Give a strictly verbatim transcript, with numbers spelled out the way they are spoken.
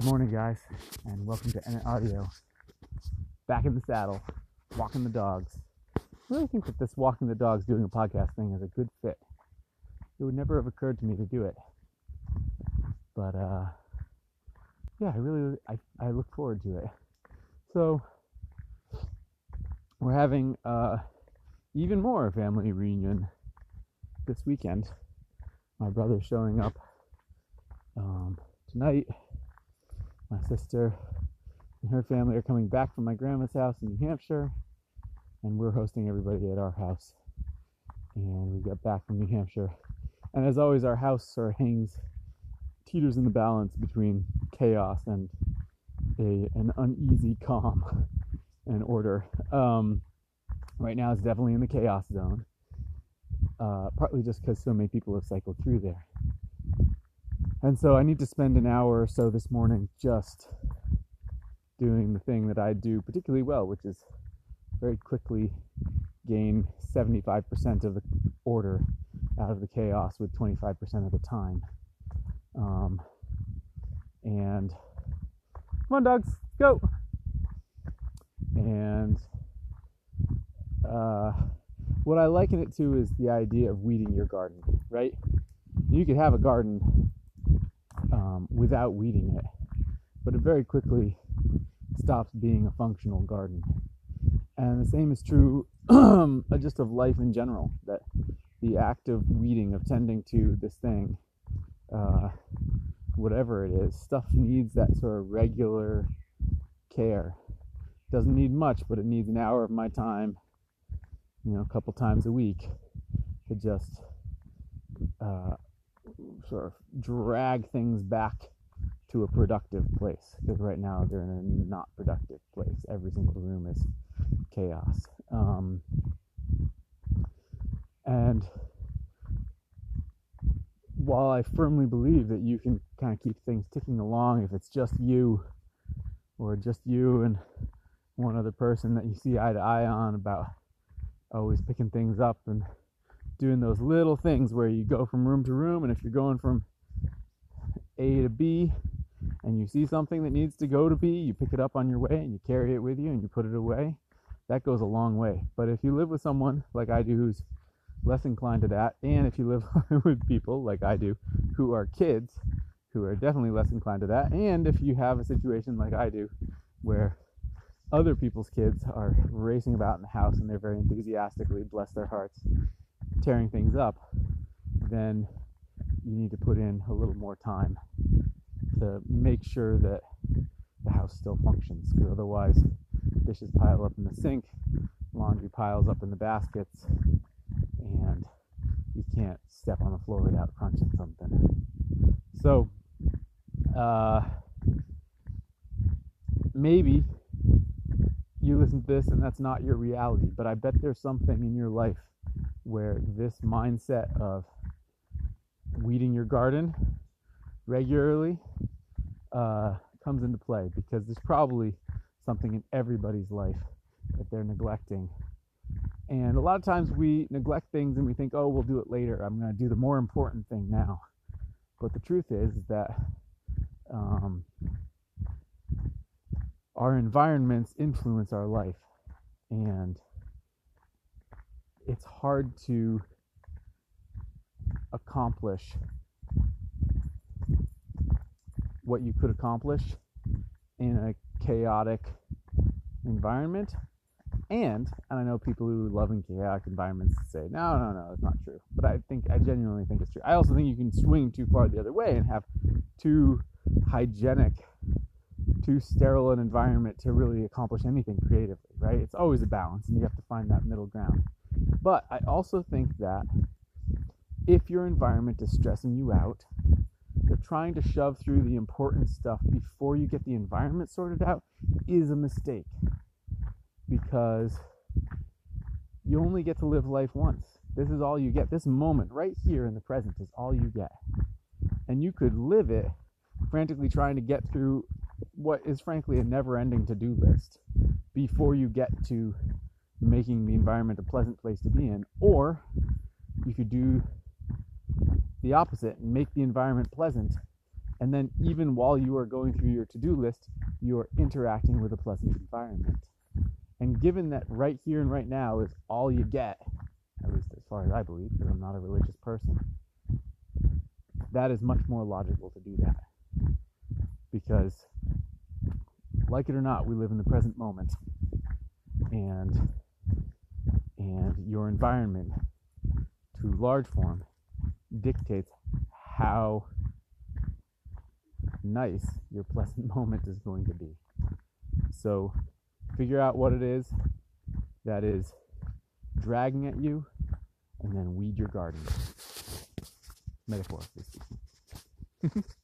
Good morning, guys, and welcome to Ennett Audio. Back in the saddle, walking the dogs. I really think that this walking the dogs, doing a podcast thing is a good fit. It would never have occurred to me to do it. But, uh, yeah, I really, I, I look forward to it. So, we're having uh, even more family reunion this weekend. My brother's showing up um, tonight. My sister and her family are coming back from my grandma's house in New Hampshire, and we're hosting everybody at our house. And we got back from New Hampshire. And as always, our house sort of hangs, teeters in the balance between chaos and a an uneasy calm and order. Um, right now, it's definitely in the chaos zone, uh, partly just because so many people have cycled through there. And so I need to spend an hour or so this morning just doing the thing that I do particularly well, which is very quickly gain seventy-five percent of the order out of the chaos with twenty-five percent of the time. Um, and come on, dogs, go! And uh, what I liken it to is the idea of weeding your garden, right? You could have a garden Um, without weeding it, but it very quickly stops being a functional garden. And the same is true just of life in general, that the act of weeding, of tending to this thing, uh, whatever it is, stuff needs that sort of regular care. It doesn't need much, but it needs an hour of my time, you know, a couple times a week to just uh, sort of drag things back to a productive place, because right now they're in a not productive place. Every single room is chaos. Um, and while I firmly believe that you can kind of keep things ticking along if it's just you, or just you and one other person that you see eye to eye on about always picking things up and doing those little things where you go from room to room, and if you're going from A to B and you see something that needs to go to B, you pick it up on your way and you carry it with you and you put it away. That goes a long way. But if you live with someone like I do who's less inclined to that, and if you live with people like I do who are kids who are definitely less inclined to that, and if you have a situation like I do where other people's kids are racing about in the house and they're very enthusiastically, bless their hearts, tearing things up, then you need to put in a little more time to make sure that the house still functions, because otherwise dishes pile up in the sink, laundry piles up in the baskets, and you can't step on the floor without crunching something. So uh, maybe you listen to this and that's not your reality, but I bet there's something in your life where this mindset of weeding your garden regularly uh, comes into play, because there's probably something in everybody's life that they're neglecting. And a lot of times we neglect things and we think, oh, we'll do it later. I'm going to do the more important thing now. But the truth is that um, our environments influence our life. And it's hard to accomplish what you could accomplish in a chaotic environment. And, and I know people who love in chaotic environments say, no, no, no, it's not true. But I think, I genuinely think it's true. I also think you can swing too far the other way and have too hygienic, too sterile an environment to really accomplish anything creatively, right? It's always a balance, and you have to find that middle ground. But I also think that if your environment is stressing you out, you're trying to shove through the important stuff before you get the environment sorted out is a mistake, because you only get to live life once. This is all you get. This moment right here in the present is all you get. And you could live it frantically trying to get through what is frankly a never-ending to-do list before you get to making the environment a pleasant place to be in. Or you could do the opposite and make the environment pleasant And then even while you are going through your to-do list, you are interacting with a pleasant environment. And given that right here and right now is all you get, at least as far as I believe, because I'm not a religious person, that is much more logical to do that. Because, like it or not, we live in the present moment. And, and your environment, to large form, dictates how nice your pleasant moment is going to be. So figure out what it is that is dragging at you, and then weed your garden, metaphorically speaking.